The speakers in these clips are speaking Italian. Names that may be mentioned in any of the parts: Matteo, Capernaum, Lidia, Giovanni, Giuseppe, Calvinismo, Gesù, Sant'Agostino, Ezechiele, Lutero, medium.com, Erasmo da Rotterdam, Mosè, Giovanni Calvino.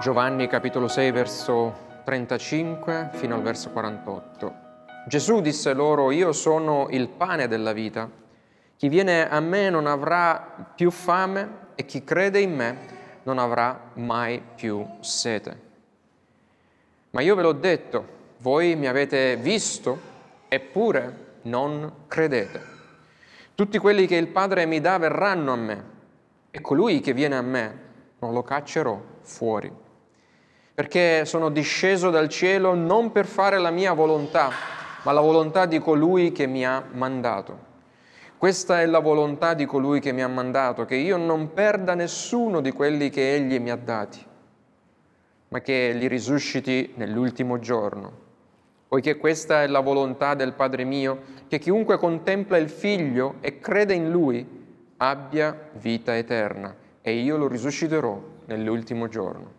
Giovanni capitolo 6, verso 35 fino al verso 48. Gesù disse loro: io sono il pane della vita. Chi viene a me non avrà più fame e chi crede in me non avrà mai più sete. Ma io ve l'ho detto, voi mi avete visto, eppure non credete. Tutti quelli che il Padre mi dà verranno a me, e colui che viene a me non lo caccerò fuori. Perché sono disceso dal cielo non per fare la mia volontà, ma la volontà di colui che mi ha mandato. Questa è la volontà di colui che mi ha mandato, che io non perda nessuno di quelli che egli mi ha dati, ma che li risusciti nell'ultimo giorno. Poiché questa è la volontà del Padre mio, che chiunque contempla il Figlio e crede in Lui abbia vita eterna, e io lo risusciterò nell'ultimo giorno.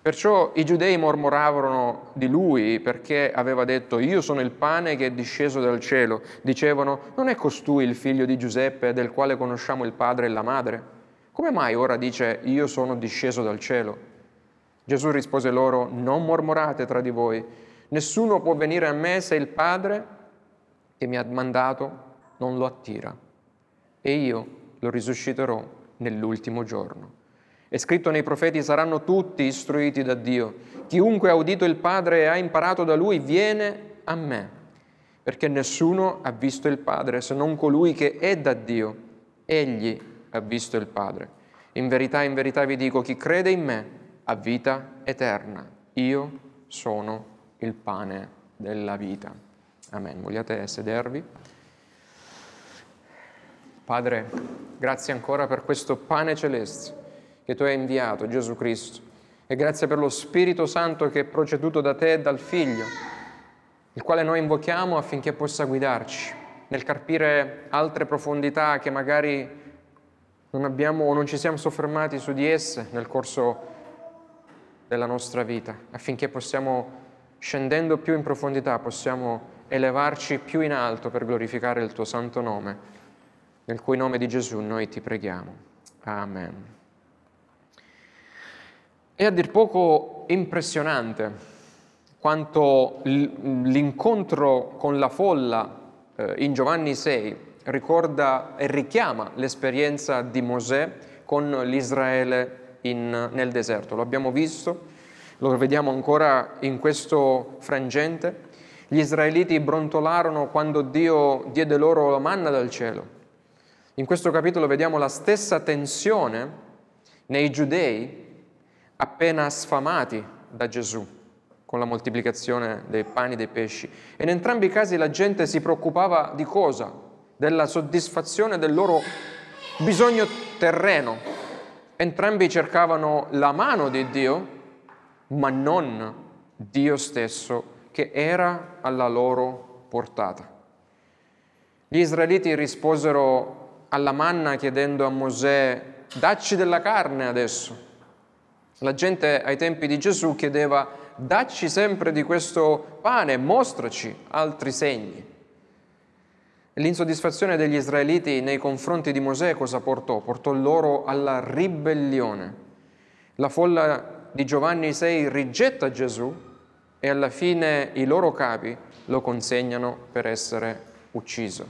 Perciò i giudei mormoravano di lui perché aveva detto: io sono il pane che è disceso dal cielo. Dicevano: non è costui il figlio di Giuseppe, del quale conosciamo il padre e la madre? Come mai ora dice: io sono disceso dal cielo? Gesù rispose loro: non mormorate tra di voi. Nessuno può venire a me se il Padre che mi ha mandato non lo attira, e io lo risusciterò nell'ultimo giorno. È scritto nei profeti: saranno tutti istruiti da Dio. Chiunque ha udito il Padre e ha imparato da Lui viene a me, perché nessuno ha visto il Padre se non colui che è da Dio. Egli ha visto il Padre. In verità vi dico, chi crede in me ha vita eterna. Io sono il pane della vita. Amen. Vogliate sedervi? Padre, grazie ancora per questo pane celeste che Tu hai inviato, Gesù Cristo, e grazie per lo Spirito Santo che è proceduto da Te e dal Figlio, il quale noi invochiamo affinché possa guidarci nel carpire altre profondità che magari non abbiamo o non ci siamo soffermati su di esse nel corso della nostra vita, affinché possiamo, scendendo più in profondità, possiamo elevarci più in alto per glorificare il Tuo santo nome, nel cui nome di Gesù noi Ti preghiamo. Amen. È a dir poco impressionante quanto l'incontro con la folla in Giovanni 6 ricorda e richiama l'esperienza di Mosè con l'Israele nel deserto. Lo abbiamo visto, lo vediamo ancora in questo frangente. Gli israeliti brontolarono quando Dio diede loro la manna dal cielo. In questo capitolo vediamo la stessa tensione nei giudei appena sfamati da Gesù con la moltiplicazione dei pani e dei pesci. E in entrambi i casi la gente si preoccupava di cosa? Della soddisfazione del loro bisogno terreno. Entrambi cercavano la mano di Dio, ma non Dio stesso, che era alla loro portata. Gli israeliti risposero alla manna chiedendo a Mosè: dacci della carne adesso. La gente ai tempi di Gesù chiedeva: dacci sempre di questo pane, mostraci altri segni. L'insoddisfazione degli israeliti nei confronti di Mosè cosa portò? Portò loro alla ribellione. La folla di Giovanni 6 rigetta Gesù e alla fine i loro capi lo consegnano per essere ucciso.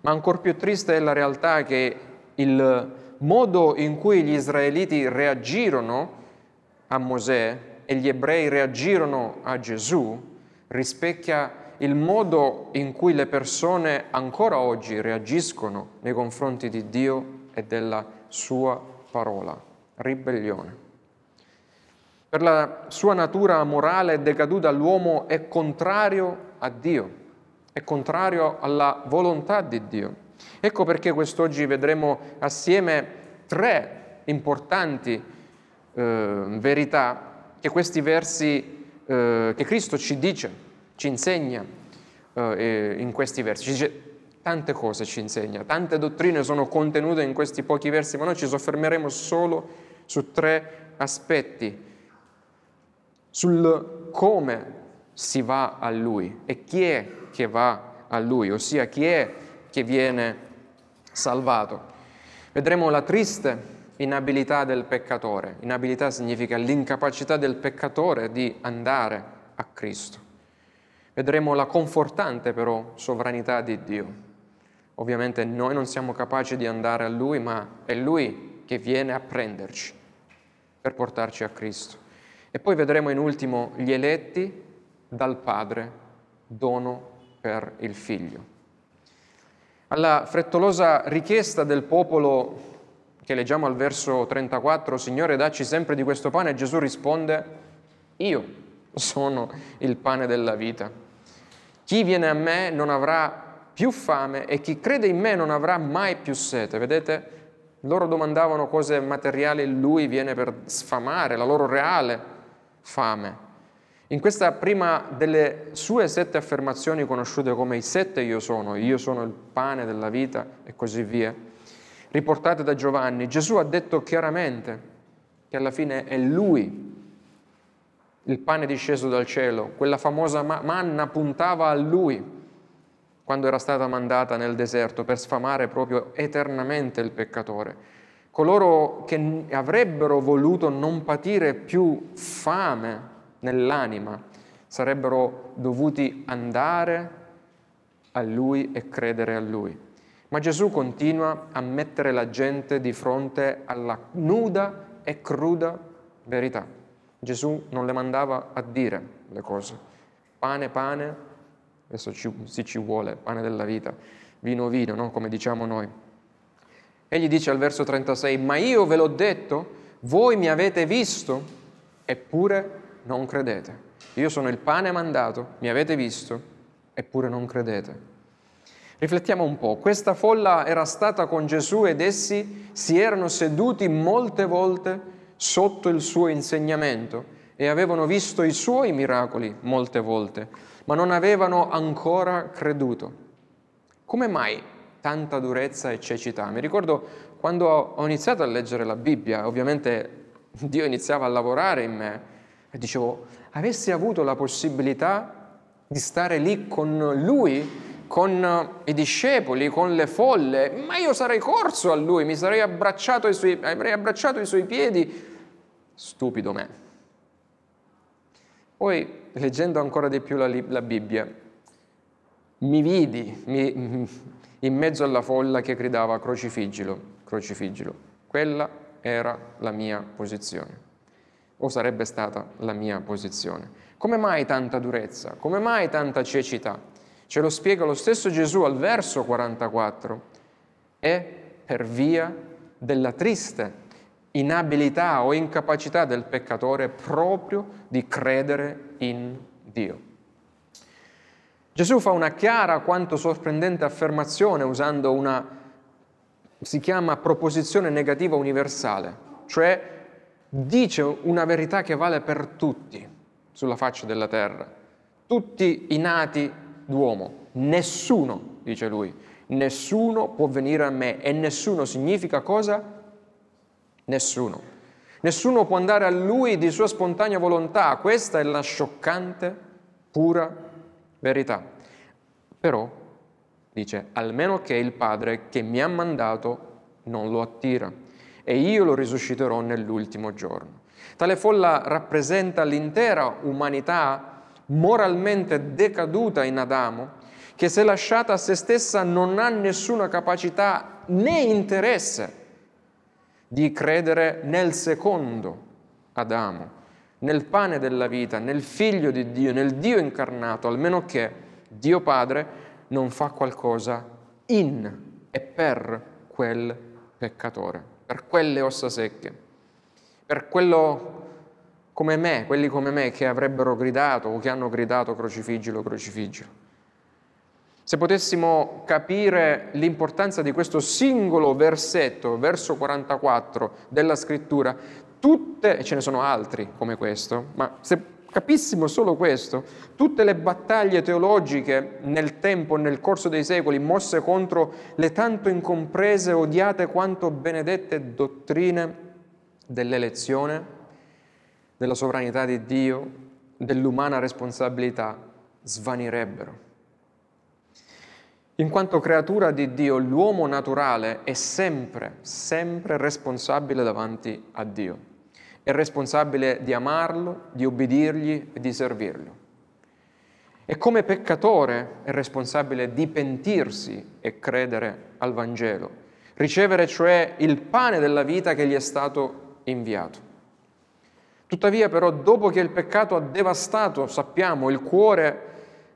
Ma ancor più triste è la realtà che il modo in cui gli israeliti reagirono a Mosè e gli ebrei reagirono a Gesù rispecchia il modo in cui le persone ancora oggi reagiscono nei confronti di Dio e della Sua parola: ribellione. Per la sua natura morale decaduta, l'uomo è contrario a Dio, è contrario alla volontà di Dio. Ecco perché quest'oggi vedremo assieme tre importanti verità che questi versi, che Cristo ci dice, ci insegna in questi versi. Ci dice tante cose, ci insegna, tante dottrine sono contenute in questi pochi versi, ma noi ci soffermeremo solo su tre aspetti: sul come si va a Lui e chi è che va a Lui, ossia chi è che viene salvato. Vedremo la triste inabilità del peccatore. Inabilità significa l'incapacità del peccatore di andare a Cristo. Vedremo la confortante però sovranità di Dio. Ovviamente noi non siamo capaci di andare a Lui, ma è Lui che viene a prenderci per portarci a Cristo. E poi vedremo in ultimo gli eletti dal Padre, dono per il Figlio. Alla frettolosa richiesta del popolo che leggiamo al verso 34, Signore, dacci sempre di questo pane, Gesù risponde, io sono il pane della vita. Chi viene a me non avrà più fame e chi crede in me non avrà mai più sete. Vedete? Loro domandavano cose materiali, lui viene per sfamare la loro reale fame. In questa prima delle sue 7 affermazioni conosciute come i 7 io sono il pane della vita e così via, riportate da Giovanni, Gesù ha detto chiaramente che alla fine è lui il pane disceso dal cielo, quella famosa manna puntava a lui quando era stata mandata nel deserto per sfamare proprio eternamente il peccatore. Coloro che avrebbero voluto non patire più fame nell'anima sarebbero dovuti andare a Lui e credere a Lui. Ma Gesù continua a mettere la gente di fronte alla nuda e cruda verità. Gesù non le mandava a dire le cose. Pane, pane, adesso ci vuole, pane della vita, vino, vino, no? Come diciamo noi. Egli dice al verso 36, ma io ve l'ho detto, voi mi avete visto, eppure non credete. Io sono il pane mandato, mi avete visto, eppure non credete. Riflettiamo un po', questa folla era stata con Gesù ed essi si erano seduti molte volte sotto il suo insegnamento e avevano visto i suoi miracoli molte volte, ma non avevano ancora creduto. Come mai tanta durezza e cecità? Mi ricordo quando ho iniziato a leggere la Bibbia, ovviamente Dio iniziava a lavorare in me e dicevo, avessi avuto la possibilità di stare lì con Lui, con i discepoli, con le folle, ma io sarei corso a Lui, mi sarei abbracciato ai suoi piedi. Stupido me. Poi, leggendo ancora di più la Bibbia, mi vidi in mezzo alla folla che gridava crocifiggilo, crocifiggilo. Quella era la mia posizione, o sarebbe stata la mia posizione. Come mai tanta durezza? Come mai tanta cecità? Ce lo spiega lo stesso Gesù al verso 44. È per via della triste inabilità o incapacità del peccatore proprio di credere in Dio. Gesù fa una chiara quanto sorprendente affermazione usando una, si chiama proposizione negativa universale, cioè dice una verità che vale per tutti sulla faccia della terra, tutti i nati d'uomo, nessuno, dice lui, nessuno può venire a me e nessuno significa cosa? Nessuno. Nessuno può andare a Lui di sua spontanea volontà. Questa è la scioccante, pura verità. Però, dice, almeno che il Padre che mi ha mandato non lo attira e io lo risusciterò nell'ultimo giorno. Tale folla rappresenta l'intera umanità moralmente decaduta in Adamo che se lasciata a se stessa non ha nessuna capacità né interesse di credere nel secondo Adamo, nel pane della vita, nel Figlio di Dio, nel Dio incarnato, almeno che Dio Padre non fa qualcosa in e per quel peccatore, per quelle ossa secche, per quello come me, quelli come me che avrebbero gridato o che hanno gridato crocifiggilo, crocifiggilo. Se potessimo capire l'importanza di questo singolo versetto, verso 44 della Scrittura, tutte, e ce ne sono altri come questo, ma se capissimo solo questo, tutte le battaglie teologiche nel tempo, nel corso dei secoli, mosse contro le tanto incomprese, odiate quanto benedette dottrine dell'elezione, della sovranità di Dio, dell'umana responsabilità, svanirebbero. In quanto creatura di Dio, l'uomo naturale è sempre, sempre responsabile davanti a Dio. È responsabile di amarlo, di obbedirgli e di servirlo. E come peccatore è responsabile di pentirsi e credere al Vangelo, ricevere cioè il pane della vita che gli è stato inviato. Tuttavia però, dopo che il peccato ha devastato, sappiamo, il cuore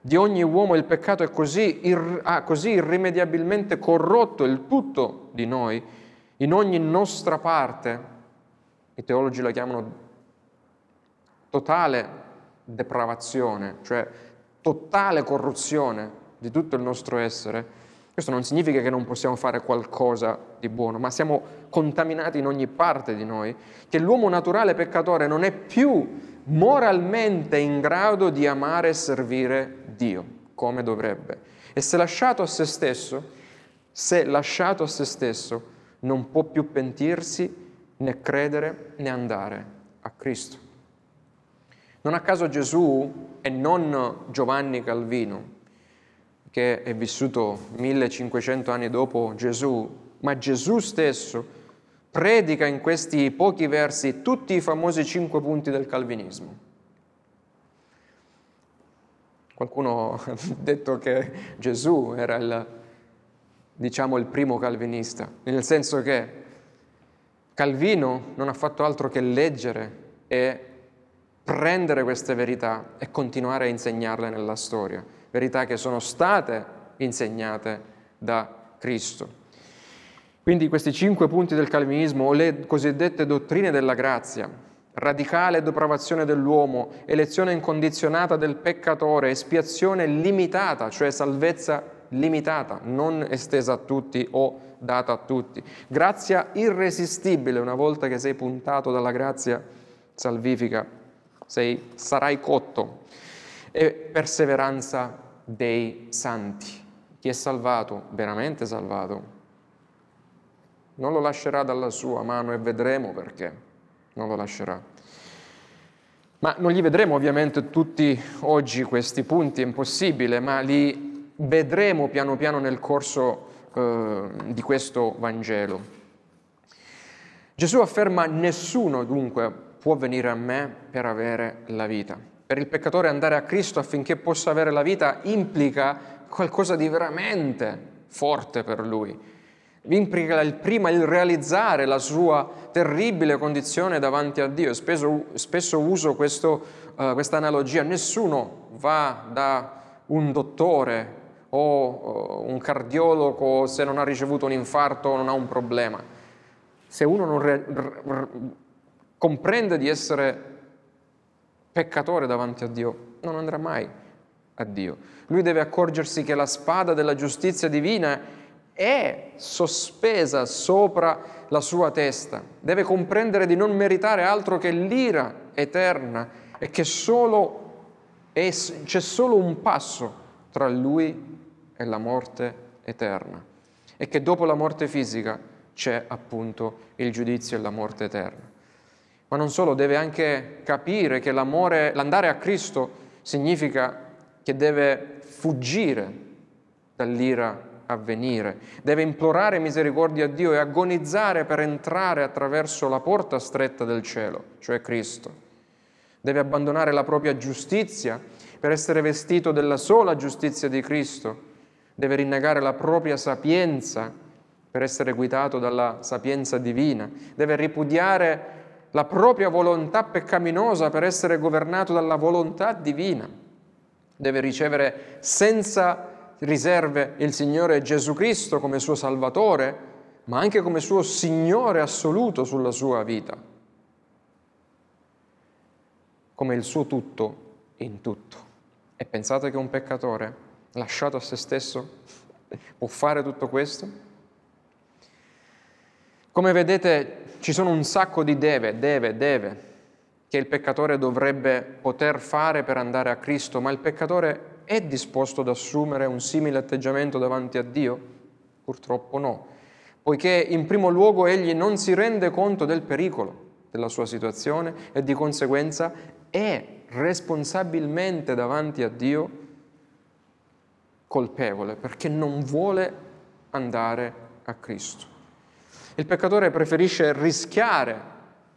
di ogni uomo, il peccato è così irrimediabilmente corrotto il tutto di noi, in ogni nostra parte, i teologi la chiamano totale depravazione, cioè totale corruzione di tutto il nostro essere. Questo non significa che non possiamo fare qualcosa di buono, ma siamo contaminati in ogni parte di noi, che l'uomo naturale peccatore non è più moralmente in grado di amare e servire Dio come dovrebbe. E se lasciato a se stesso, non può più pentirsi, né credere, né andare a Cristo. Non a caso Gesù, e non Giovanni Calvino, che è vissuto 1500 anni dopo Gesù, ma Gesù stesso predica in questi pochi versi tutti i famosi 5 punti del Calvinismo. Qualcuno ha detto che Gesù era il primo calvinista, nel senso che Calvino non ha fatto altro che leggere e prendere queste verità e continuare a insegnarle nella storia. Verità che sono state insegnate da Cristo. Quindi questi 5 punti del Calvinismo, o le cosiddette dottrine della grazia, radicale depravazione dell'uomo, elezione incondizionata del peccatore, espiazione limitata, cioè salvezza limitata, non estesa a tutti o data a tutti, grazia irresistibile, una volta che sei puntato dalla grazia salvifica, sarai cotto, e perseveranza dei santi. Chi è salvato, veramente salvato, non lo lascerà dalla sua mano, e vedremo perché non lo lascerà. Ma non li vedremo ovviamente tutti oggi questi punti, è impossibile, ma li vedremo piano piano nel corso di questo Vangelo. Gesù afferma: nessuno dunque può venire a me per avere la vita. Per il peccatore andare a Cristo affinché possa avere la vita implica qualcosa di veramente forte per lui. Implica il realizzare la sua terribile condizione davanti a Dio. Spesso uso questa analogia. Nessuno va da un dottore o un cardiologo se non ha ricevuto un infarto o non ha un problema. Se uno non comprende di essere peccatore davanti a Dio, non andrà mai a Dio. Lui deve accorgersi che la spada della giustizia divina è sospesa sopra la sua testa. Deve comprendere di non meritare altro che l'ira eterna e che c'è solo un passo tra lui e la morte eterna, e che dopo la morte fisica c'è appunto il giudizio e la morte eterna. Ma non solo, deve anche capire che l'andare a Cristo significa che deve fuggire dall'ira a venire. Deve implorare misericordia a Dio e agonizzare per entrare attraverso la porta stretta del cielo, cioè Cristo. Deve abbandonare la propria giustizia per essere vestito della sola giustizia di Cristo. Deve rinnegare la propria sapienza per essere guidato dalla sapienza divina. Deve ripudiare la propria volontà peccaminosa per essere governato dalla volontà divina. Deve ricevere senza riserve il Signore Gesù Cristo come suo Salvatore, ma anche come suo Signore assoluto sulla sua vita, come il suo tutto in tutto. E pensate che un peccatore lasciato a se stesso può fare tutto questo? Come vedete, ci sono un sacco di deve che il peccatore dovrebbe poter fare per andare a Cristo, ma il peccatore è disposto ad assumere un simile atteggiamento davanti a Dio? Purtroppo no, poiché in primo luogo egli non si rende conto del pericolo della sua situazione e di conseguenza è responsabilmente davanti a Dio colpevole perché non vuole andare a Cristo. Il peccatore preferisce rischiare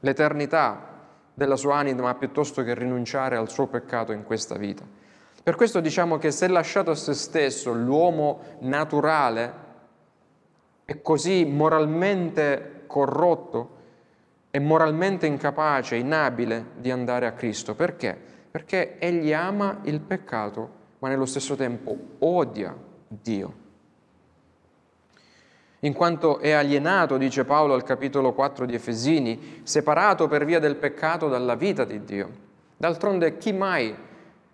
l'eternità della sua anima piuttosto che rinunciare al suo peccato in questa vita. Per questo diciamo che se lasciato a se stesso l'uomo naturale è così moralmente corrotto, è moralmente incapace, inabile di andare a Cristo. Perché? Perché egli ama il peccato, ma nello stesso tempo odia Dio. In quanto è alienato, dice Paolo al capitolo 4 di Efesini, separato per via del peccato dalla vita di Dio. D'altronde chi mai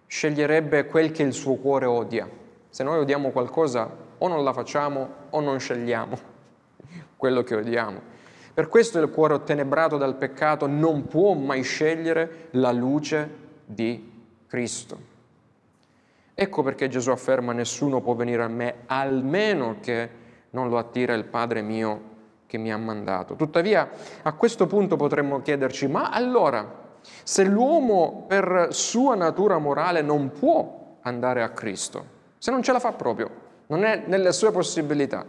sceglierebbe quel che il suo cuore odia? Se noi odiamo qualcosa, o non la facciamo o non scegliamo quello che odiamo. Per questo il cuore ottenebrato dal peccato non può mai scegliere la luce di Cristo. Ecco perché Gesù afferma: nessuno può venire a me, almeno che non lo attira il Padre mio che mi ha mandato. Tuttavia, a questo punto potremmo chiederci: ma allora, se l'uomo per sua natura morale non può andare a Cristo, se non ce la fa proprio, non è nelle sue possibilità,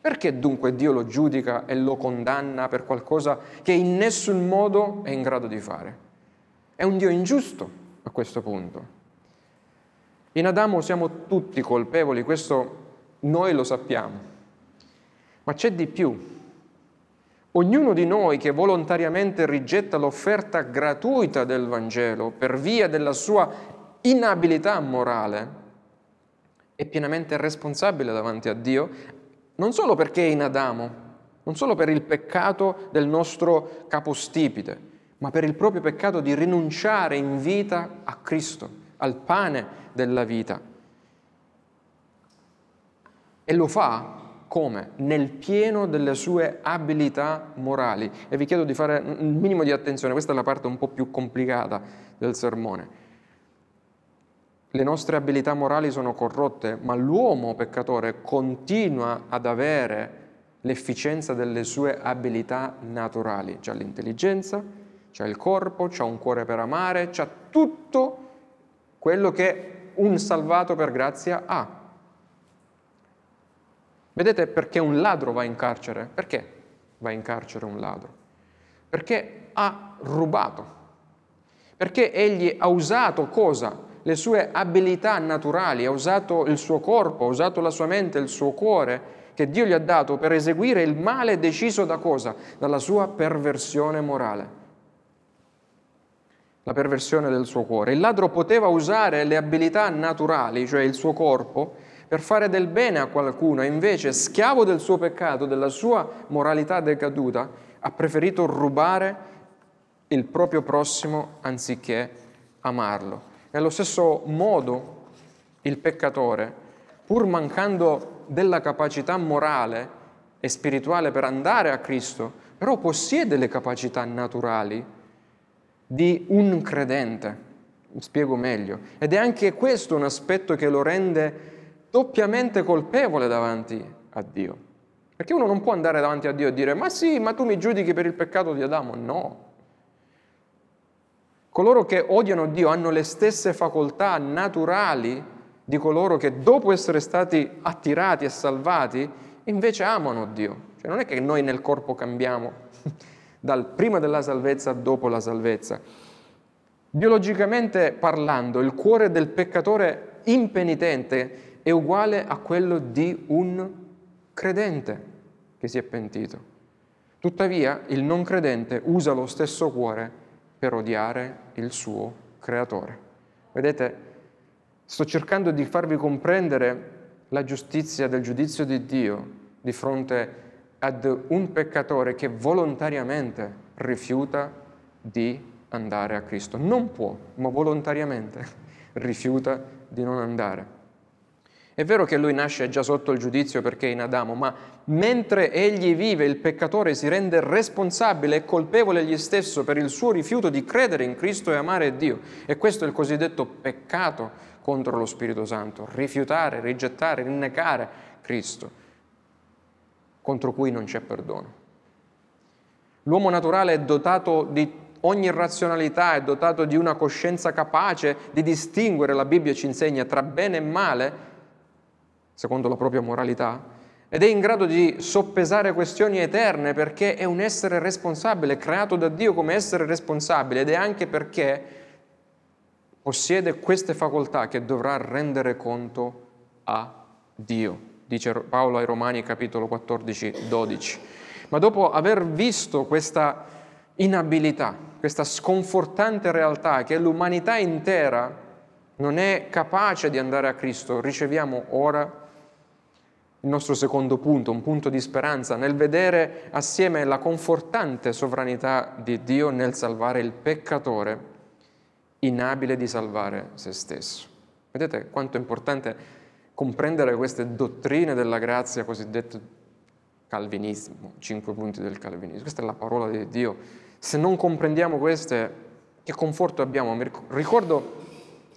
perché dunque Dio lo giudica e lo condanna per qualcosa che in nessun modo è in grado di fare? È un Dio ingiusto a questo punto. In Adamo siamo tutti colpevoli, questo noi lo sappiamo. Ma c'è di più. Ognuno di noi che volontariamente rigetta l'offerta gratuita del Vangelo per via della sua inabilità morale è pienamente responsabile davanti a Dio, non solo perché è in Adamo, non solo per il peccato del nostro capostipite, ma per il proprio peccato di rinunciare in vita a Cristo, al pane della vita. E lo fa come? Nel pieno delle sue abilità morali. E vi chiedo di fare un minimo di attenzione, questa è la parte un po' più complicata del sermone. Le nostre abilità morali sono corrotte, ma l'uomo peccatore continua ad avere l'efficienza delle sue abilità naturali. C'ha l'intelligenza, c'ha il corpo, c'ha un cuore per amare, c'ha tutto quello che un salvato per grazia ha. Vedete perché un ladro va in carcere? Perché va in carcere un ladro? Perché ha rubato, perché egli ha usato cosa? Le sue abilità naturali, ha usato il suo corpo, ha usato la sua mente, il suo cuore, che Dio gli ha dato per eseguire il male deciso da cosa? Dalla sua perversione morale. La perversione del suo cuore. Il ladro poteva usare le abilità naturali, cioè il suo corpo, per fare del bene a qualcuno, e invece, schiavo del suo peccato, della sua moralità decaduta, ha preferito rubare il proprio prossimo anziché amarlo. Nello stesso modo, il peccatore, pur mancando della capacità morale e spirituale per andare a Cristo, però possiede le capacità naturali di un credente. Mi spiego meglio. Ed è anche questo un aspetto che lo rende doppiamente colpevole davanti a Dio. Perché uno non può andare davanti a Dio e dire: ma sì, ma tu mi giudichi per il peccato di Adamo. No. Coloro che odiano Dio hanno le stesse facoltà naturali di coloro che, dopo essere stati attirati e salvati, invece amano Dio. Cioè non è che noi nel corpo cambiamo dal prima della salvezza a dopo la salvezza. Biologicamente parlando, il cuore del peccatore impenitente è uguale a quello di un credente che si è pentito. Tuttavia, il non credente usa lo stesso cuore per odiare il suo creatore. Vedete, sto cercando di farvi comprendere la giustizia del giudizio di Dio di fronte ad un peccatore che volontariamente rifiuta di andare a Cristo. Non può, ma volontariamente rifiuta di non andare. È vero che lui nasce già sotto il giudizio perché è in Adamo, ma mentre egli vive il peccatore si rende responsabile e colpevole egli stesso per il suo rifiuto di credere in Cristo e amare Dio. E questo è il cosiddetto peccato contro lo Spirito Santo: rifiutare, rigettare, rinnegare Cristo, contro cui non c'è perdono. L'uomo naturale è dotato di ogni razionalità, è dotato di una coscienza capace di distinguere, la Bibbia ci insegna, tra bene e male, secondo la propria moralità, ed è in grado di soppesare questioni eterne perché è un essere responsabile, creato da Dio come essere responsabile, ed è anche perché possiede queste facoltà che dovrà rendere conto a Dio, dice Paolo ai Romani capitolo 14, 12. Ma dopo aver visto questa inabilità, questa sconfortante realtà che l'umanità intera non è capace di andare a Cristo, riceviamo ora il nostro secondo punto, un punto di speranza, nel vedere assieme la confortante sovranità di Dio nel salvare il peccatore inabile di salvare se stesso. Vedete quanto è importante comprendere queste dottrine della grazia, cosiddetto calvinismo, 5 punti del calvinismo. Questa è la parola di Dio. Se non comprendiamo queste, che conforto abbiamo? Mi ricordo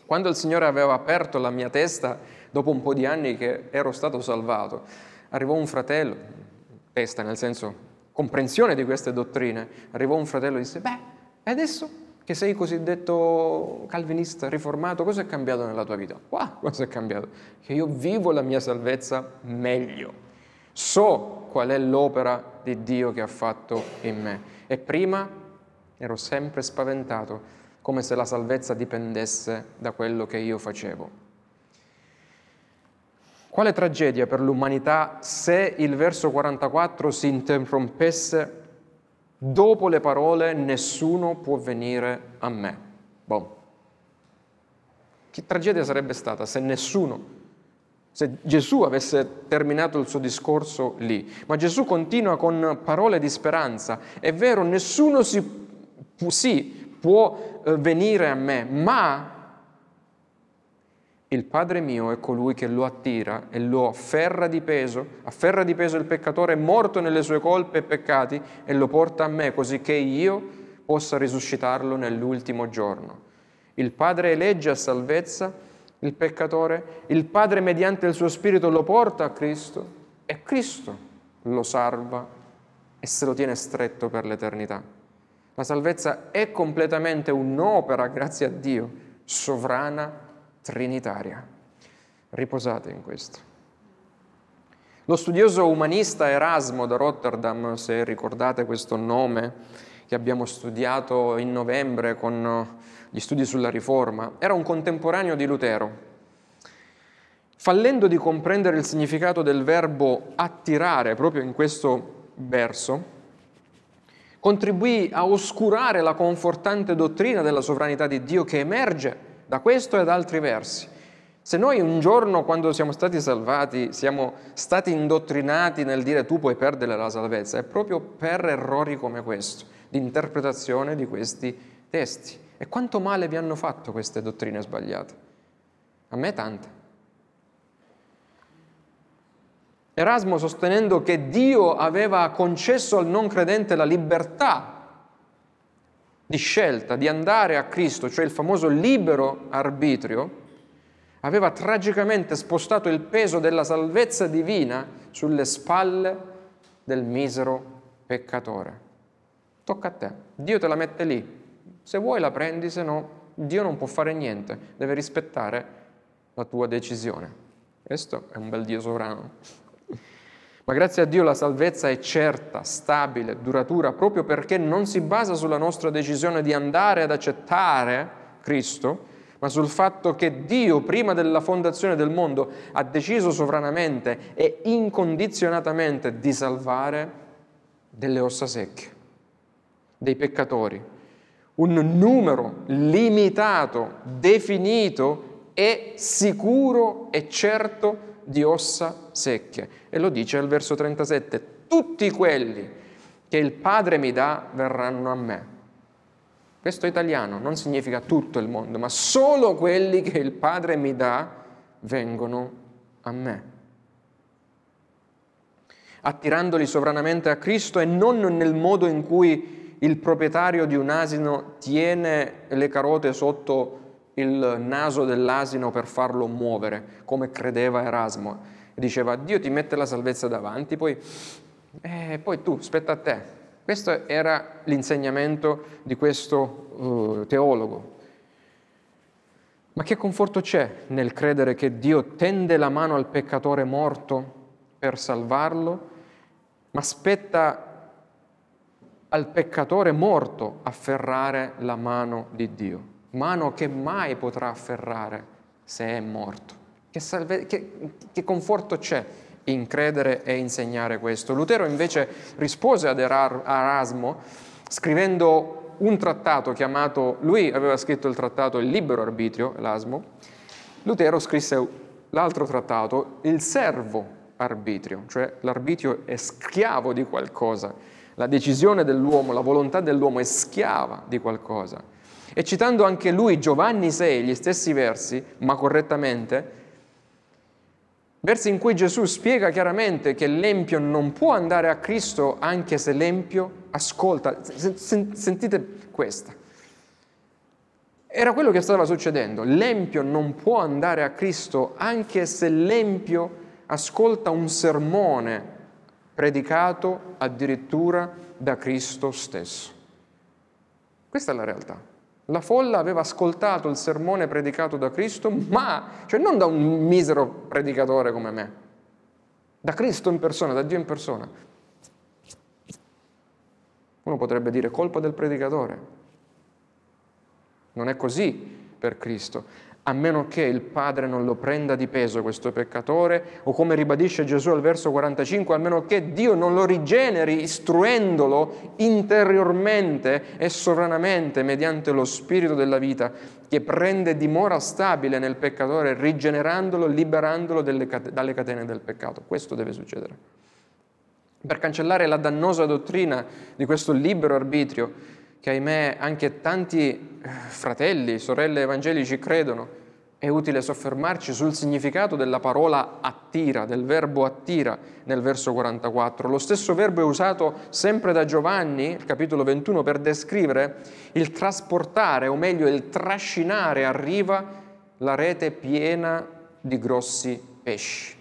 quando il Signore aveva aperto la mia testa, dopo un po' di anni che ero stato salvato, arrivò un fratello, testa nel senso comprensione di queste dottrine, arrivò un fratello e disse, e adesso che sei cosiddetto calvinista, riformato, cosa è cambiato nella tua vita? Wow, cosa è cambiato? Che io vivo la mia salvezza meglio, so qual è l'opera di Dio che ha fatto in me. E prima ero sempre spaventato, come se la salvezza dipendesse da quello che io facevo. Quale tragedia per l'umanità se il verso 44 si interrompesse dopo le parole «Nessuno può venire a me». Boom. Che tragedia sarebbe stata se nessuno, se Gesù avesse terminato il suo discorso lì. Ma Gesù continua con parole di speranza. È vero, nessuno può venire a me, ma il Padre mio è colui che lo attira e lo afferra di peso il peccatore morto nelle sue colpe e peccati e lo porta a me, così che io possa risuscitarlo nell'ultimo giorno. Il Padre elegge a salvezza il peccatore, il Padre mediante il suo Spirito lo porta a Cristo e Cristo lo salva e se lo tiene stretto per l'eternità. La salvezza è completamente un'opera, grazie a Dio, sovrana, trinitaria. Riposate in questo. Lo studioso umanista Erasmo da Rotterdam, se ricordate questo nome che abbiamo studiato in novembre con gli studi sulla Riforma, era un contemporaneo di Lutero. Fallendo di comprendere il significato del verbo attirare proprio in questo verso, contribuì a oscurare la confortante dottrina della sovranità di Dio che emerge da questo ed altri versi. Se noi un giorno, quando siamo stati salvati, siamo stati indottrinati nel dire tu puoi perdere la salvezza, è proprio per errori come questo, di interpretazione di questi testi. E quanto male vi hanno fatto queste dottrine sbagliate? A me tante. Erasmo, sostenendo che Dio aveva concesso al non credente la libertà di scelta, di andare a Cristo, cioè il famoso libero arbitrio, aveva tragicamente spostato il peso della salvezza divina sulle spalle del misero peccatore. Tocca a te. Dio te la mette lì. Se vuoi la prendi, se no Dio non può fare niente. Deve rispettare la tua decisione. Questo è un bel Dio sovrano. Ma grazie a Dio la salvezza è certa, stabile, duratura, proprio perché non si basa sulla nostra decisione di andare ad accettare Cristo, ma sul fatto che Dio, prima della fondazione del mondo, ha deciso sovranamente e incondizionatamente di salvare delle ossa secche, dei peccatori, un numero limitato, definito e sicuro e certo di ossa secche. E lo dice al verso 37, tutti quelli che il Padre mi dà verranno a me. Questo italiano non significa tutto il mondo, ma solo quelli che il Padre mi dà vengono a me. Attirandoli sovranamente a Cristo e non nel modo in cui il proprietario di un asino tiene le carote sotto il naso dell'asino per farlo muovere, come credeva Erasmo. Diceva, Dio ti mette la salvezza davanti, poi tu, spetta a te. Questo era l'insegnamento di questo teologo. Ma che conforto c'è nel credere che Dio tende la mano al peccatore morto per salvarlo, ma spetta al peccatore morto afferrare la mano di Dio, mano che mai potrà afferrare se è morto? Che conforto c'è in credere e insegnare questo? Lutero invece rispose ad Erasmo scrivendo un trattato chiamato, lui aveva scritto il trattato Il libero arbitrio, Erasmo, Lutero scrisse l'altro trattato, Il servo arbitrio, cioè l'arbitrio è schiavo di qualcosa, la decisione dell'uomo, la volontà dell'uomo è schiava di qualcosa. E citando anche lui Giovanni 6, gli stessi versi, ma correttamente, versi in cui Gesù spiega chiaramente che l'empio non può andare a Cristo anche se l'empio ascolta. Sentite questa. Era quello che stava succedendo. L'empio non può andare a Cristo anche se l'empio ascolta un sermone predicato addirittura da Cristo stesso. Questa è la realtà. La folla aveva ascoltato il sermone predicato da Cristo, ma, cioè non da un misero predicatore come me, da Cristo in persona, da Dio in persona. Uno potrebbe dire colpa del predicatore. Non è così per Cristo, a meno che il Padre non lo prenda di peso questo peccatore, o come ribadisce Gesù al verso 45, a meno che Dio non lo rigeneri istruendolo interiormente e sovranamente mediante lo spirito della vita che prende dimora stabile nel peccatore, rigenerandolo, liberandolo dalle catene del peccato. Questo deve succedere. Per cancellare la dannosa dottrina di questo libero arbitrio, che ahimè anche tanti fratelli, sorelle evangelici credono, è utile soffermarci sul significato della parola attira, del verbo attira nel verso 44. Lo stesso verbo è usato sempre da Giovanni, capitolo 21, per descrivere il trasportare, o meglio il trascinare a riva la rete piena di grossi pesci.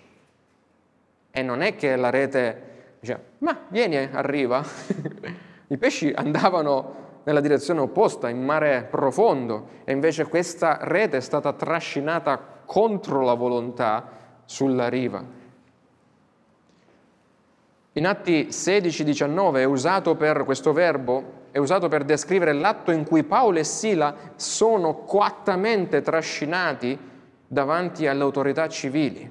E non è che la rete dice, ma vieni a riva, i pesci andavano nella direzione opposta, in mare profondo, e invece questa rete è stata trascinata contro la volontà sulla riva. In Atti 16:19 è usato per descrivere l'atto in cui Paolo e Sila sono coattamente trascinati davanti alle autorità civili.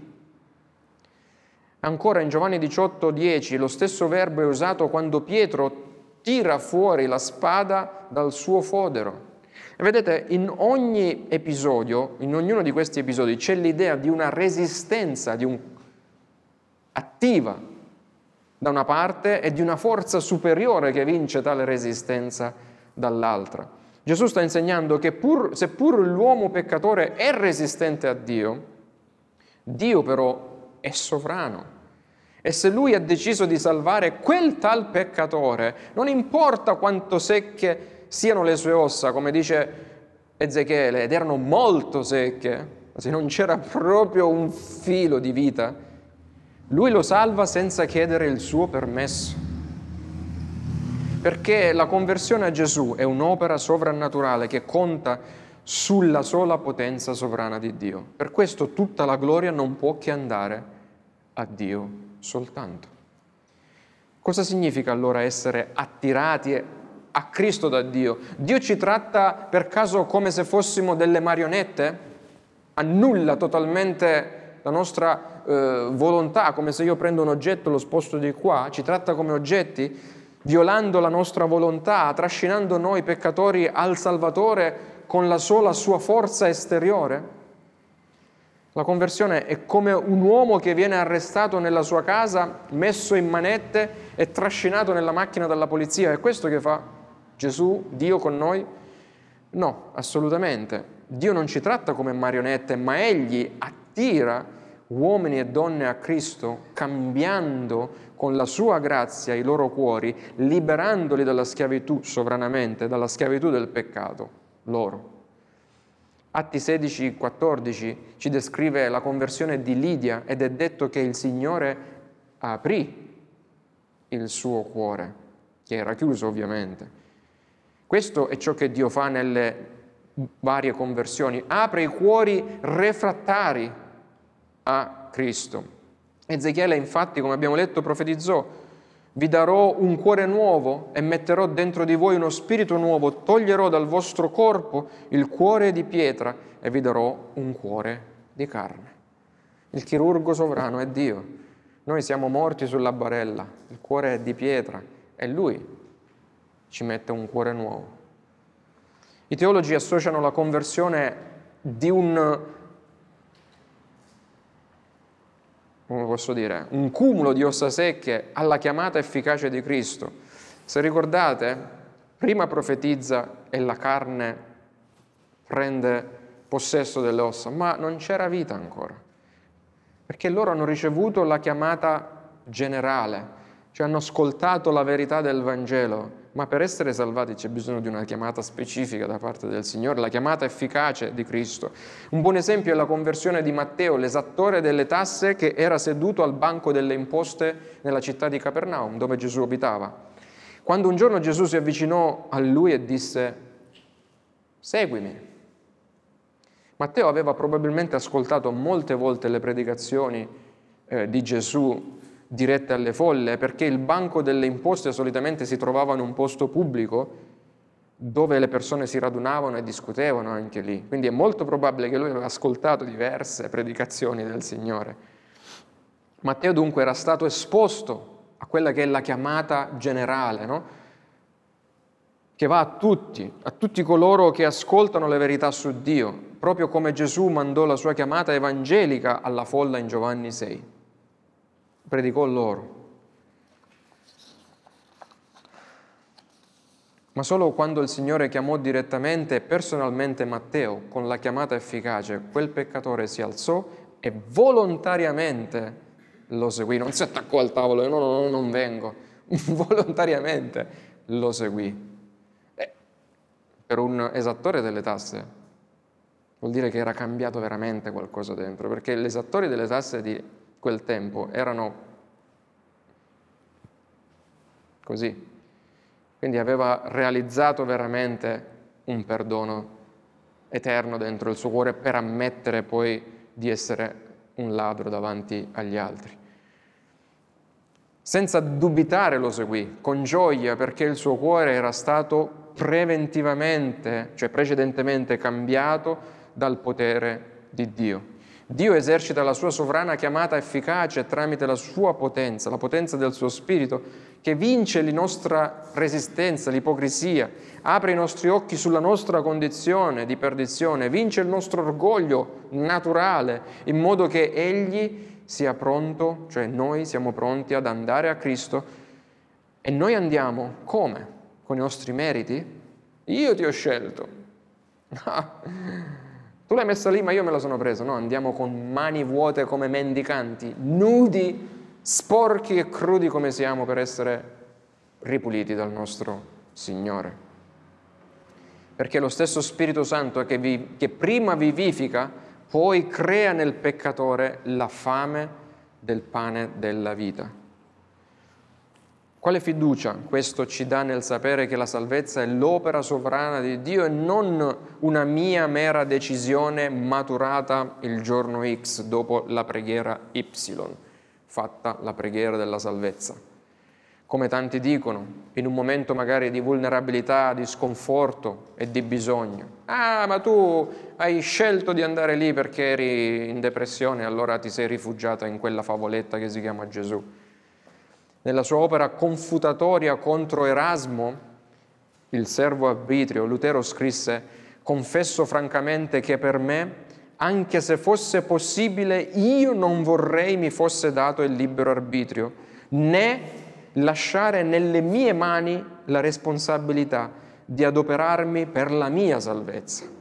Ancora in Giovanni 18:10 lo stesso verbo è usato quando Pietro tira fuori la spada dal suo fodero. E vedete, in ogni episodio, in ognuno di questi episodi, c'è l'idea di una resistenza attiva da una parte e di una forza superiore che vince tale resistenza dall'altra. Gesù sta insegnando che seppur l'uomo peccatore è resistente a Dio, Dio però è sovrano. E se lui ha deciso di salvare quel tal peccatore, non importa quanto secche siano le sue ossa, come dice Ezechiele, ed erano molto secche, se non c'era proprio un filo di vita, lui lo salva senza chiedere il suo permesso. Perché la conversione a Gesù è un'opera sovrannaturale che conta sulla sola potenza sovrana di Dio. Per questo tutta la gloria non può che andare a Dio soltanto. Cosa significa allora essere attirati a Cristo da Dio? Dio ci tratta per caso come se fossimo delle marionette? Annulla totalmente la nostra volontà, come se io prendo un oggetto e lo sposto di qua, ci tratta come oggetti, violando la nostra volontà, trascinando noi peccatori al Salvatore con la sola sua forza esteriore? La conversione è come un uomo che viene arrestato nella sua casa, messo in manette e trascinato nella macchina dalla polizia. È questo che fa Gesù, Dio con noi? No, assolutamente. Dio non ci tratta come marionette, ma Egli attira uomini e donne a Cristo, cambiando con la sua grazia i loro cuori, liberandoli dalla schiavitù sovranamente, dalla schiavitù del peccato loro. Atti 16:14 ci descrive la conversione di Lidia ed è detto che il Signore aprì il suo cuore, che era chiuso ovviamente. Questo è ciò che Dio fa nelle varie conversioni, apre i cuori refrattari a Cristo. Ezechiele infatti, come abbiamo letto, profetizzò: vi darò un cuore nuovo e metterò dentro di voi uno spirito nuovo, toglierò dal vostro corpo il cuore di pietra e vi darò un cuore di carne. Il chirurgo sovrano è Dio. Noi siamo morti sulla barella, il cuore è di pietra e Lui ci mette un cuore nuovo. I teologi associano la conversione di un cumulo di ossa secche alla chiamata efficace di Cristo. Se ricordate, prima profetizza e la carne prende possesso delle ossa, ma non c'era vita ancora, perché loro hanno ricevuto la chiamata generale, cioè hanno ascoltato la verità del Vangelo. Ma per essere salvati c'è bisogno di una chiamata specifica da parte del Signore, la chiamata efficace di Cristo. Un buon esempio è la conversione di Matteo, l'esattore delle tasse che era seduto al banco delle imposte nella città di Capernaum, dove Gesù abitava. Quando un giorno Gesù si avvicinò a lui e disse: «Seguimi». Matteo aveva probabilmente ascoltato molte volte le predicazioni di Gesù dirette alle folle, perché il banco delle imposte solitamente si trovava in un posto pubblico dove le persone si radunavano e discutevano anche lì. Quindi è molto probabile che lui aveva ascoltato diverse predicazioni del Signore. Matteo dunque era stato esposto a quella che è la chiamata generale, no? Che va a tutti coloro che ascoltano le verità su Dio, proprio come Gesù mandò la sua chiamata evangelica alla folla in Giovanni 6. Predicò loro. Ma solo quando il Signore chiamò direttamente e personalmente Matteo con la chiamata efficace, quel peccatore si alzò e volontariamente lo seguì. Non si attaccò al tavolo e no, non vengo. Volontariamente lo seguì. Per un esattore delle tasse vuol dire che era cambiato veramente qualcosa dentro, perché gli esattori delle tasse di quel tempo erano così, quindi aveva realizzato veramente un perdono eterno dentro il suo cuore per ammettere poi di essere un ladro davanti agli altri. Senza dubitare lo seguì con gioia, perché il suo cuore era stato precedentemente cambiato dal potere di Dio. Dio esercita la sua sovrana chiamata efficace tramite la sua potenza, la potenza del suo spirito, che vince la nostra resistenza, l'ipocrisia, apre i nostri occhi sulla nostra condizione di perdizione, vince il nostro orgoglio naturale, in modo che Egli sia pronto, cioè noi siamo pronti ad andare a Cristo. E noi andiamo come? Con i nostri meriti? Io ti ho scelto. Tu l'hai messa lì, ma io me la sono presa. No, andiamo con mani vuote come mendicanti, nudi, sporchi e crudi come siamo, per essere ripuliti dal nostro Signore. Perché lo stesso Spirito Santo che prima vivifica, poi crea nel peccatore la fame del pane della vita. Quale fiducia questo ci dà nel sapere che la salvezza è l'opera sovrana di Dio e non una mia mera decisione maturata il giorno X dopo la preghiera Y, fatta la preghiera della salvezza. Come tanti dicono, in un momento magari di vulnerabilità, di sconforto e di bisogno. Ah, ma tu hai scelto di andare lì perché eri in depressione, allora ti sei rifugiata in quella favoletta che si chiama Gesù. Nella sua opera confutatoria contro Erasmo, il servo arbitrio, Lutero scrisse: «Confesso francamente che per me, anche se fosse possibile, io non vorrei mi fosse dato il libero arbitrio, né lasciare nelle mie mani la responsabilità di adoperarmi per la mia salvezza».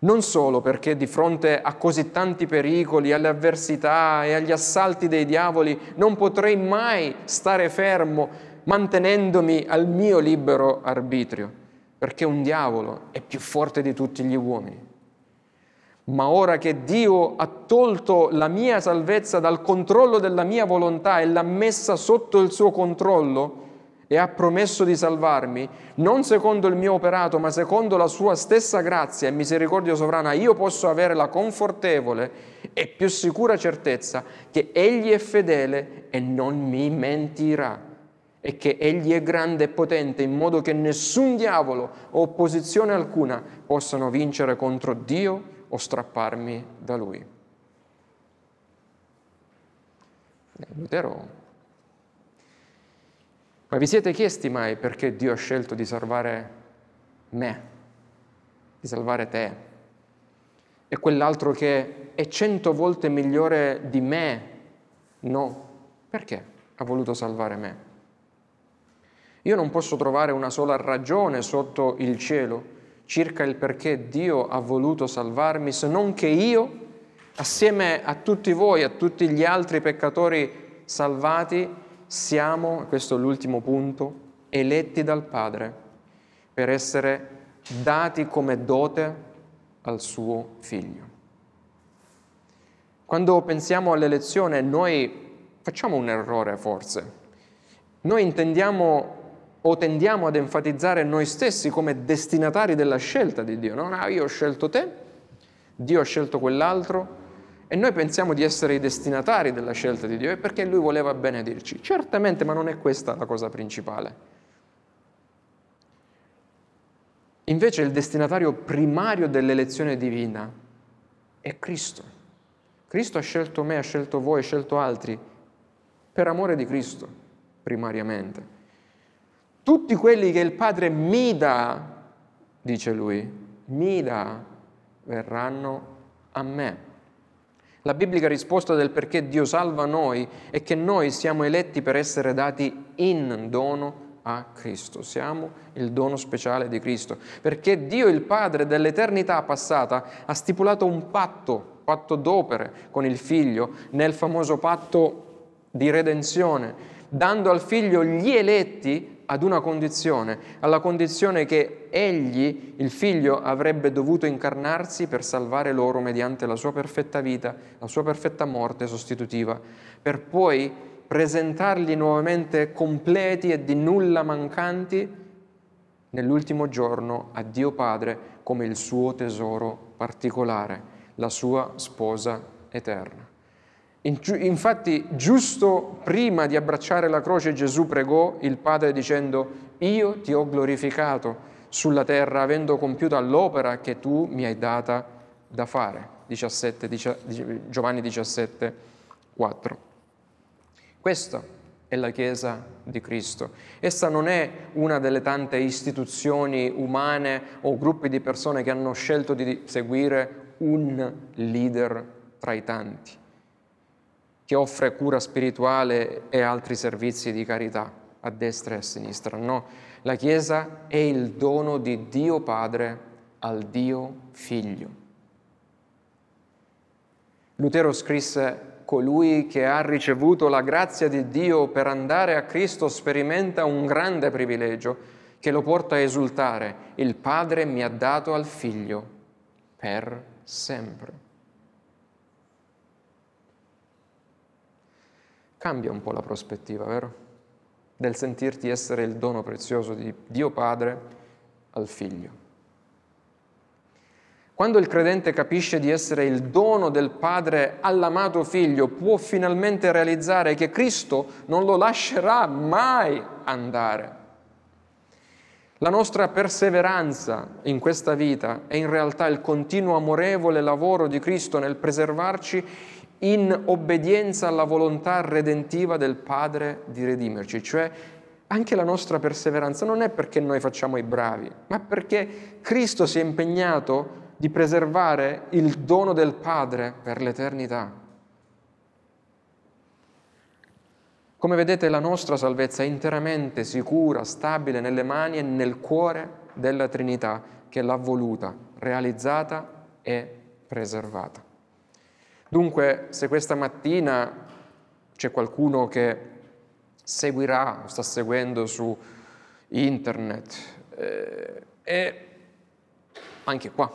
Non solo perché di fronte a così tanti pericoli, alle avversità e agli assalti dei diavoli non potrei mai stare fermo mantenendomi al mio libero arbitrio, perché un diavolo è più forte di tutti gli uomini. Ma ora che Dio ha tolto la mia salvezza dal controllo della mia volontà e l'ha messa sotto il suo controllo, e ha promesso di salvarmi, non secondo il mio operato, ma secondo la sua stessa grazia e misericordia sovrana, io posso avere la confortevole e più sicura certezza che Egli è fedele e non mi mentirà, e che Egli è grande e potente, in modo che nessun diavolo o opposizione alcuna possano vincere contro Dio o strapparmi da Lui. Lutero. Ma vi siete chiesti mai perché Dio ha scelto di salvare me, di salvare te, e quell'altro che è 100 volte migliore di me? No. Perché ha voluto salvare me? Io non posso trovare una sola ragione sotto il cielo circa il perché Dio ha voluto salvarmi, se non che io, assieme a tutti voi, a tutti gli altri peccatori salvati, siamo, questo è l'ultimo punto, eletti dal Padre per essere dati come dote al suo Figlio. Quando pensiamo all'elezione, noi facciamo un errore forse. Noi intendiamo o tendiamo ad enfatizzare noi stessi come destinatari della scelta di Dio. No? Io ho scelto te, Dio ha scelto quell'altro, e noi pensiamo di essere i destinatari della scelta di Dio, e perché Lui voleva benedirci. Certamente, ma non è questa la cosa principale. Invece il destinatario primario dell'elezione divina è Cristo. Cristo ha scelto me, ha scelto voi, ha scelto altri, per amore di Cristo, primariamente. Tutti quelli che il Padre mi dà, dice Lui, mi dà, verranno a me. La biblica risposta del perché Dio salva noi è che noi siamo eletti per essere dati in dono a Cristo. Siamo il dono speciale di Cristo. Perché Dio il Padre dell'eternità passata ha stipulato un patto d'opere con il Figlio nel famoso patto di redenzione, dando al Figlio gli eletti ad una condizione, alla condizione che Egli, il Figlio, avrebbe dovuto incarnarsi per salvare loro mediante la sua perfetta vita, la sua perfetta morte sostitutiva, per poi presentarli nuovamente completi e di nulla mancanti nell'ultimo giorno a Dio Padre come il suo tesoro particolare, la sua sposa eterna. Infatti, giusto prima di abbracciare la croce, Gesù pregò il Padre dicendo: «Io ti ho glorificato sulla terra, avendo compiuto l'opera che tu mi hai data da fare». Giovanni 17, 4. Questa è la Chiesa di Cristo. Essa non è una delle tante istituzioni umane o gruppi di persone che hanno scelto di seguire un leader tra i tanti, che offre cura spirituale e altri servizi di carità a destra e a sinistra. No, la Chiesa è il dono di Dio Padre al Dio Figlio. Lutero scrisse: colui che ha ricevuto la grazia di Dio per andare a Cristo sperimenta un grande privilegio che lo porta a esultare. Il Padre mi ha dato al Figlio per sempre. Cambia un po' la prospettiva, vero? Del sentirti essere il dono prezioso di Dio Padre al Figlio. Quando il credente capisce di essere il dono del Padre all'amato Figlio, può finalmente realizzare che Cristo non lo lascerà mai andare. La nostra perseveranza in questa vita è in realtà il continuo amorevole lavoro di Cristo nel preservarci in obbedienza alla volontà redentiva del Padre di redimerci. Cioè, anche la nostra perseveranza non è perché noi facciamo i bravi, ma perché Cristo si è impegnato di preservare il dono del Padre per l'eternità. Come vedete, la nostra salvezza è interamente sicura, stabile nelle mani e nel cuore della Trinità, che l'ha voluta, realizzata e preservata. Dunque, se questa mattina c'è qualcuno che seguirà o sta seguendo su internet e anche qua,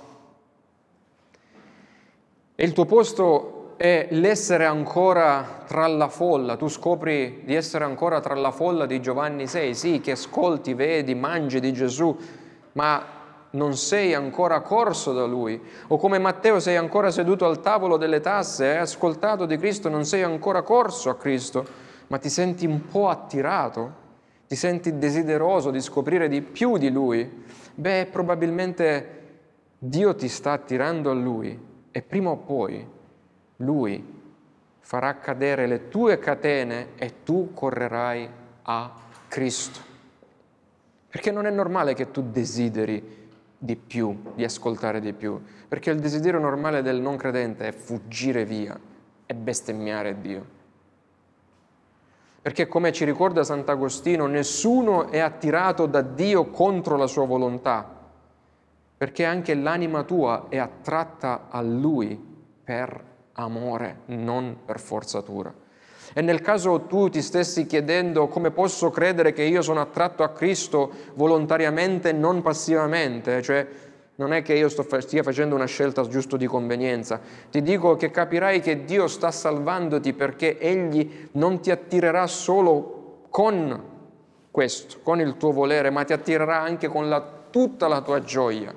e il tuo posto è l'essere ancora tra la folla. Tu scopri di essere ancora tra la folla di Giovanni 6, sì, che ascolti, vedi, mangi di Gesù, ma non sei ancora corso da Lui. O come Matteo, sei ancora seduto al tavolo delle tasse, hai ascoltato di Cristo, non sei ancora corso a Cristo, ma ti senti un po' attirato, ti senti desideroso di scoprire di più di Lui. Beh, probabilmente Dio ti sta attirando a Lui e prima o poi Lui farà cadere le tue catene e tu correrai a Cristo. Perché non è normale che tu desideri di più, di ascoltare di più, perché il desiderio normale del non credente è fuggire via e bestemmiare Dio. Perché, come ci ricorda Sant'Agostino, nessuno è attirato da Dio contro la sua volontà, perché anche l'anima tua è attratta a Lui per amore, non per forzatura. E nel caso tu ti stessi chiedendo come posso credere che io sono attratto a Cristo volontariamente e non passivamente, cioè non è che io stia facendo una scelta giusto di convenienza, ti dico che capirai che Dio sta salvandoti perché Egli non ti attirerà solo con questo, con il tuo volere, ma ti attirerà anche con tutta la tua gioia.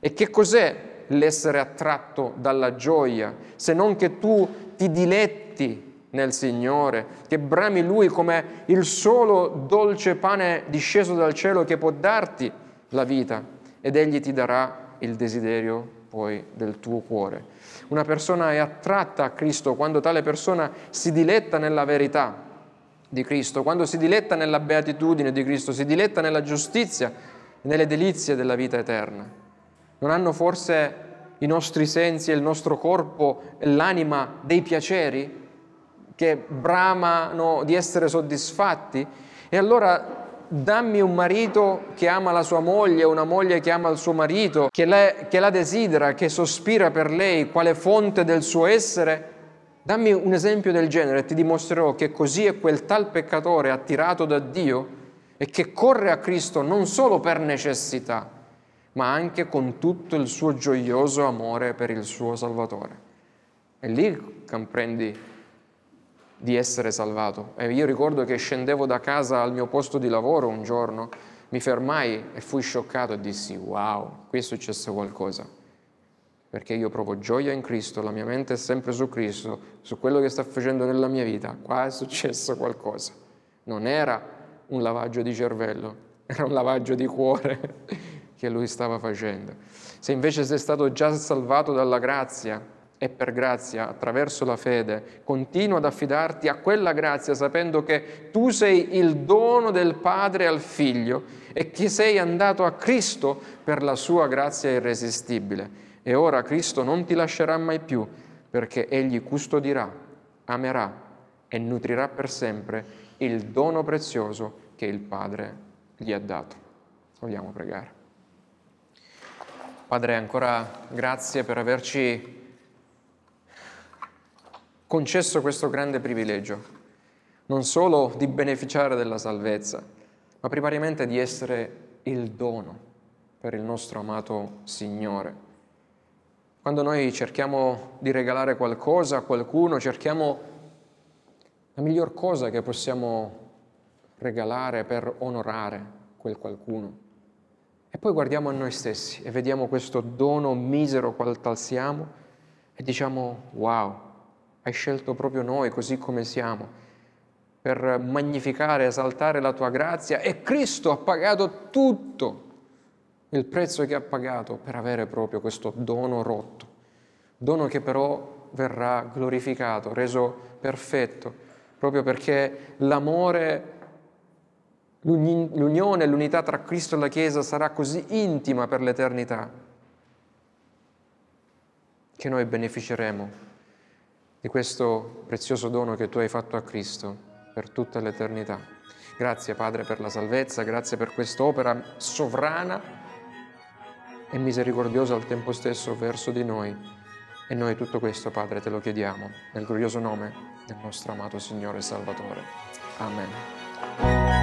E che cos'è l'essere attratto dalla gioia, se non che tu ti diletti nel Signore, che brami Lui come il solo dolce pane disceso dal cielo che può darti la vita, ed Egli ti darà il desiderio poi del tuo cuore. Una persona è attratta a Cristo quando tale persona si diletta nella verità di Cristo, quando si diletta nella beatitudine di Cristo, si diletta nella giustizia, nelle delizie della vita eterna. Non hanno forse i nostri sensi e il nostro corpo e l'anima dei piaceri che bramano di essere soddisfatti? E allora dammi un marito che ama la sua moglie, una moglie che ama il suo marito, che la desidera, che sospira per lei, quale fonte del suo essere. Dammi un esempio del genere e ti dimostrerò che così è quel tal peccatore attirato da Dio e che corre a Cristo non solo per necessità, ma anche con tutto il suo gioioso amore per il suo Salvatore. E lì comprendi di essere salvato. E io ricordo che scendevo da casa al mio posto di lavoro un giorno, mi fermai e fui scioccato e dissi: wow, qui è successo qualcosa, perché io provo gioia in Cristo, la mia mente è sempre su Cristo, su quello che sta facendo nella mia vita. Qua è successo qualcosa. Non era un lavaggio di cervello, era un lavaggio di cuore che Lui stava facendo. Se invece sei stato già salvato dalla grazia, e per grazia, attraverso la fede, continua ad affidarti a quella grazia, sapendo che tu sei il dono del Padre al Figlio e che sei andato a Cristo per la sua grazia irresistibile. E ora Cristo non ti lascerà mai più, perché Egli custodirà, amerà e nutrirà per sempre il dono prezioso che il Padre gli ha dato. Vogliamo pregare. Padre, ancora grazie per averci concesso questo grande privilegio, non solo di beneficiare della salvezza, ma primariamente di essere il dono per il nostro amato Signore. Quando noi cerchiamo di regalare qualcosa a qualcuno, cerchiamo la miglior cosa che possiamo regalare per onorare quel qualcuno. E poi guardiamo a noi stessi e vediamo questo dono misero qual tal siamo e diciamo: wow, hai scelto proprio noi, così come siamo, per magnificare, esaltare la tua grazia, e Cristo ha pagato tutto il prezzo che ha pagato per avere proprio questo dono rotto, dono che però verrà glorificato, reso perfetto, proprio perché l'amore, l'unione, l'unità tra Cristo e la Chiesa sarà così intima per l'eternità che noi beneficeremo di questo prezioso dono che Tu hai fatto a Cristo per tutta l'eternità. Grazie Padre per la salvezza, grazie per quest'opera sovrana e misericordiosa al tempo stesso verso di noi. E noi tutto questo, Padre, Te lo chiediamo nel glorioso nome del nostro amato Signore e Salvatore. Amen.